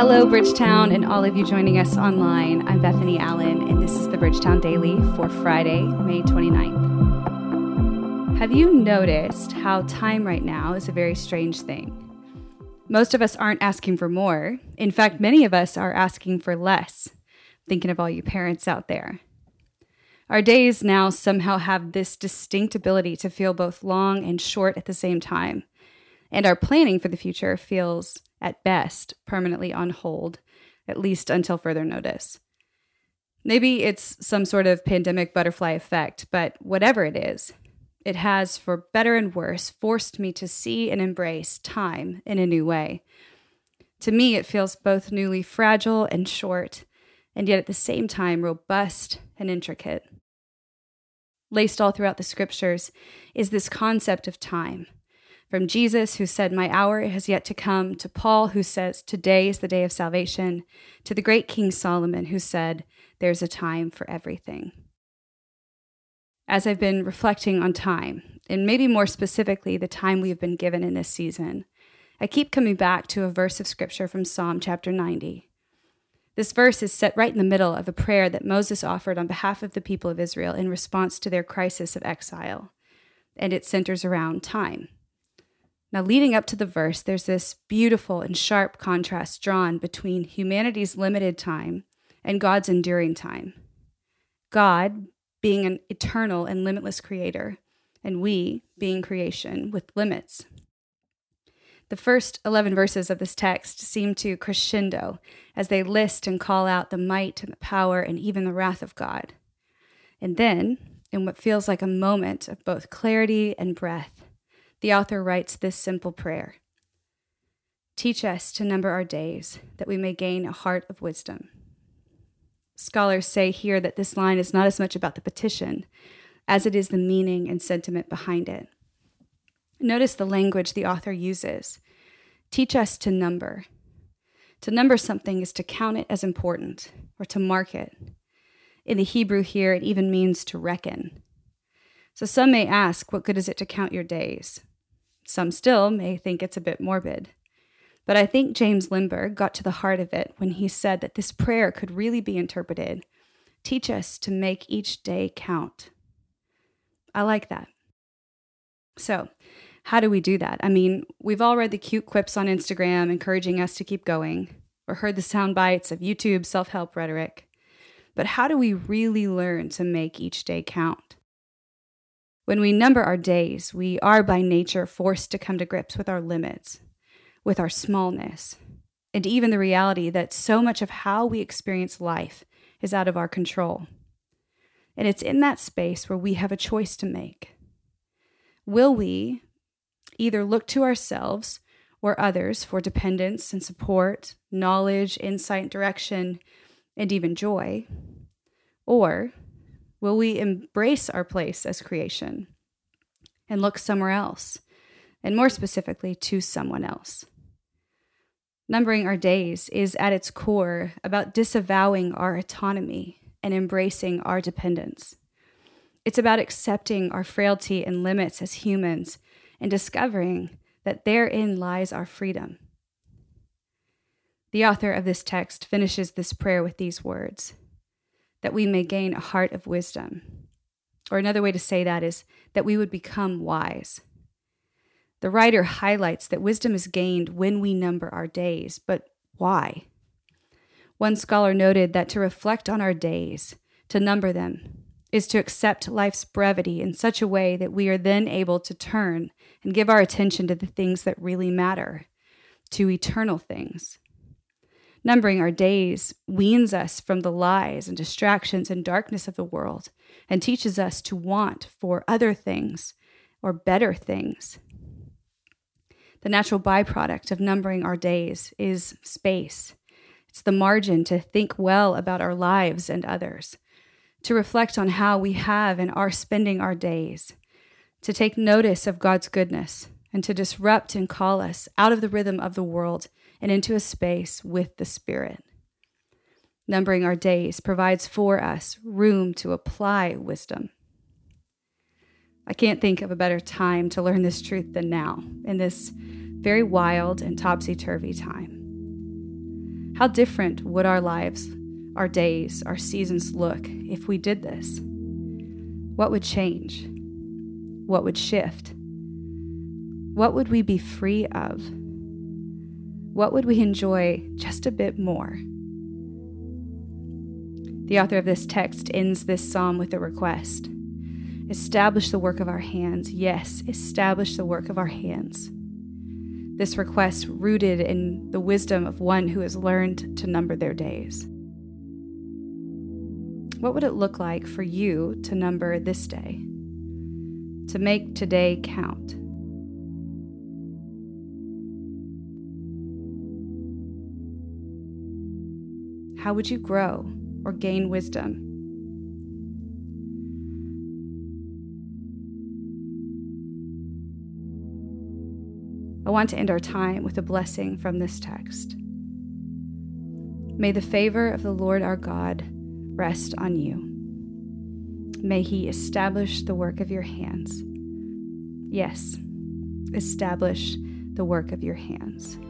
Hello, Bridgetown, and all of you joining us online. I'm Bethany Allen, and this is the Bridgetown Daily for Friday, May 29th. Have you noticed how time right now is a very strange thing? Most of us aren't asking for more. In fact, many of us are asking for less. Thinking of all you parents out there. Our days now somehow have this distinct ability to feel both long and short at the same time. And our planning for the future feels, at best, permanently on hold, at least until further notice. Maybe it's some sort of pandemic butterfly effect, but whatever it is, it has, for better and worse, forced me to see and embrace time in a new way. To me, it feels both newly fragile and short, and yet at the same time robust and intricate. Laced all throughout the scriptures is this concept of time. From Jesus, who said, "My hour has yet to come," to Paul, who says, "Today is the day of salvation," to the great King Solomon, who said, "There's a time for everything." As I've been reflecting on time, and maybe more specifically the time we have been given in this season, I keep coming back to a verse of scripture from Psalm chapter 90. This verse is set right in the middle of a prayer that Moses offered on behalf of the people of Israel in response to their crisis of exile, and it centers around time. Now, leading up to the verse, there's this beautiful and sharp contrast drawn between humanity's limited time and God's enduring time. God being an eternal and limitless creator, and we being creation with limits. The first 11 verses of this text seem to crescendo as they list and call out the might and the power and even the wrath of God. And then, in what feels like a moment of both clarity and breath, the author writes this simple prayer: "Teach us to number our days, that we may gain a heart of wisdom." Scholars say here that this line is not as much about the petition as it is the meaning and sentiment behind it. Notice the language the author uses. Teach us to number. To number something is to count it as important or to mark it. In the Hebrew here, it even means to reckon. So some may ask, what good is it to count your days? Some still may think it's a bit morbid. But I think James Lindbergh got to the heart of it when he said that this prayer could really be interpreted. Teach us to make each day count. I like that. So, how do we do that? I mean, we've all read the cute quips on Instagram encouraging us to keep going, or heard the sound bites of YouTube self-help rhetoric. But how do we really learn to make each day count? When we number our days, we are by nature forced to come to grips with our limits, with our smallness, and even the reality that so much of how we experience life is out of our control. And it's in that space where we have a choice to make. Will we either look to ourselves or others for dependence and support, knowledge, insight, direction, and even joy? Or will we embrace our place as creation and look somewhere else, and more specifically to someone else? Numbering our days is at its core about disavowing our autonomy and embracing our dependence. It's about accepting our frailty and limits as humans and discovering that therein lies our freedom. The author of this text finishes this prayer with these words, that we may gain a heart of wisdom. Or another way to say that is that we would become wise. The writer highlights that wisdom is gained when we number our days, but why? One scholar noted that to reflect on our days, to number them, is to accept life's brevity in such a way that we are then able to turn and give our attention to the things that really matter, to eternal things. Numbering our days weans us from the lies and distractions and darkness of the world and teaches us to want for other things or better things. The natural byproduct of numbering our days is space. It's the margin to think well about our lives and others, to reflect on how we have and are spending our days, to take notice of God's goodness, and to disrupt and call us out of the rhythm of the world and into a space with the Spirit. Numbering our days provides for us room to apply wisdom. I can't think of a better time to learn this truth than now, in this very wild and topsy-turvy time. How different would our lives, our days, our seasons look if we did this? What would change? What would shift? What would we be free of? What would we enjoy just a bit more? The author of this text ends this psalm with a request. Establish the work of our hands. Yes, establish the work of our hands. This request rooted in the wisdom of one who has learned to number their days. What would it look like for you to number this day? To make today count? How would you grow or gain wisdom? I want to end our time with a blessing from this text. May the favor of the Lord our God rest on you. May he establish the work of your hands. Yes, establish the work of your hands.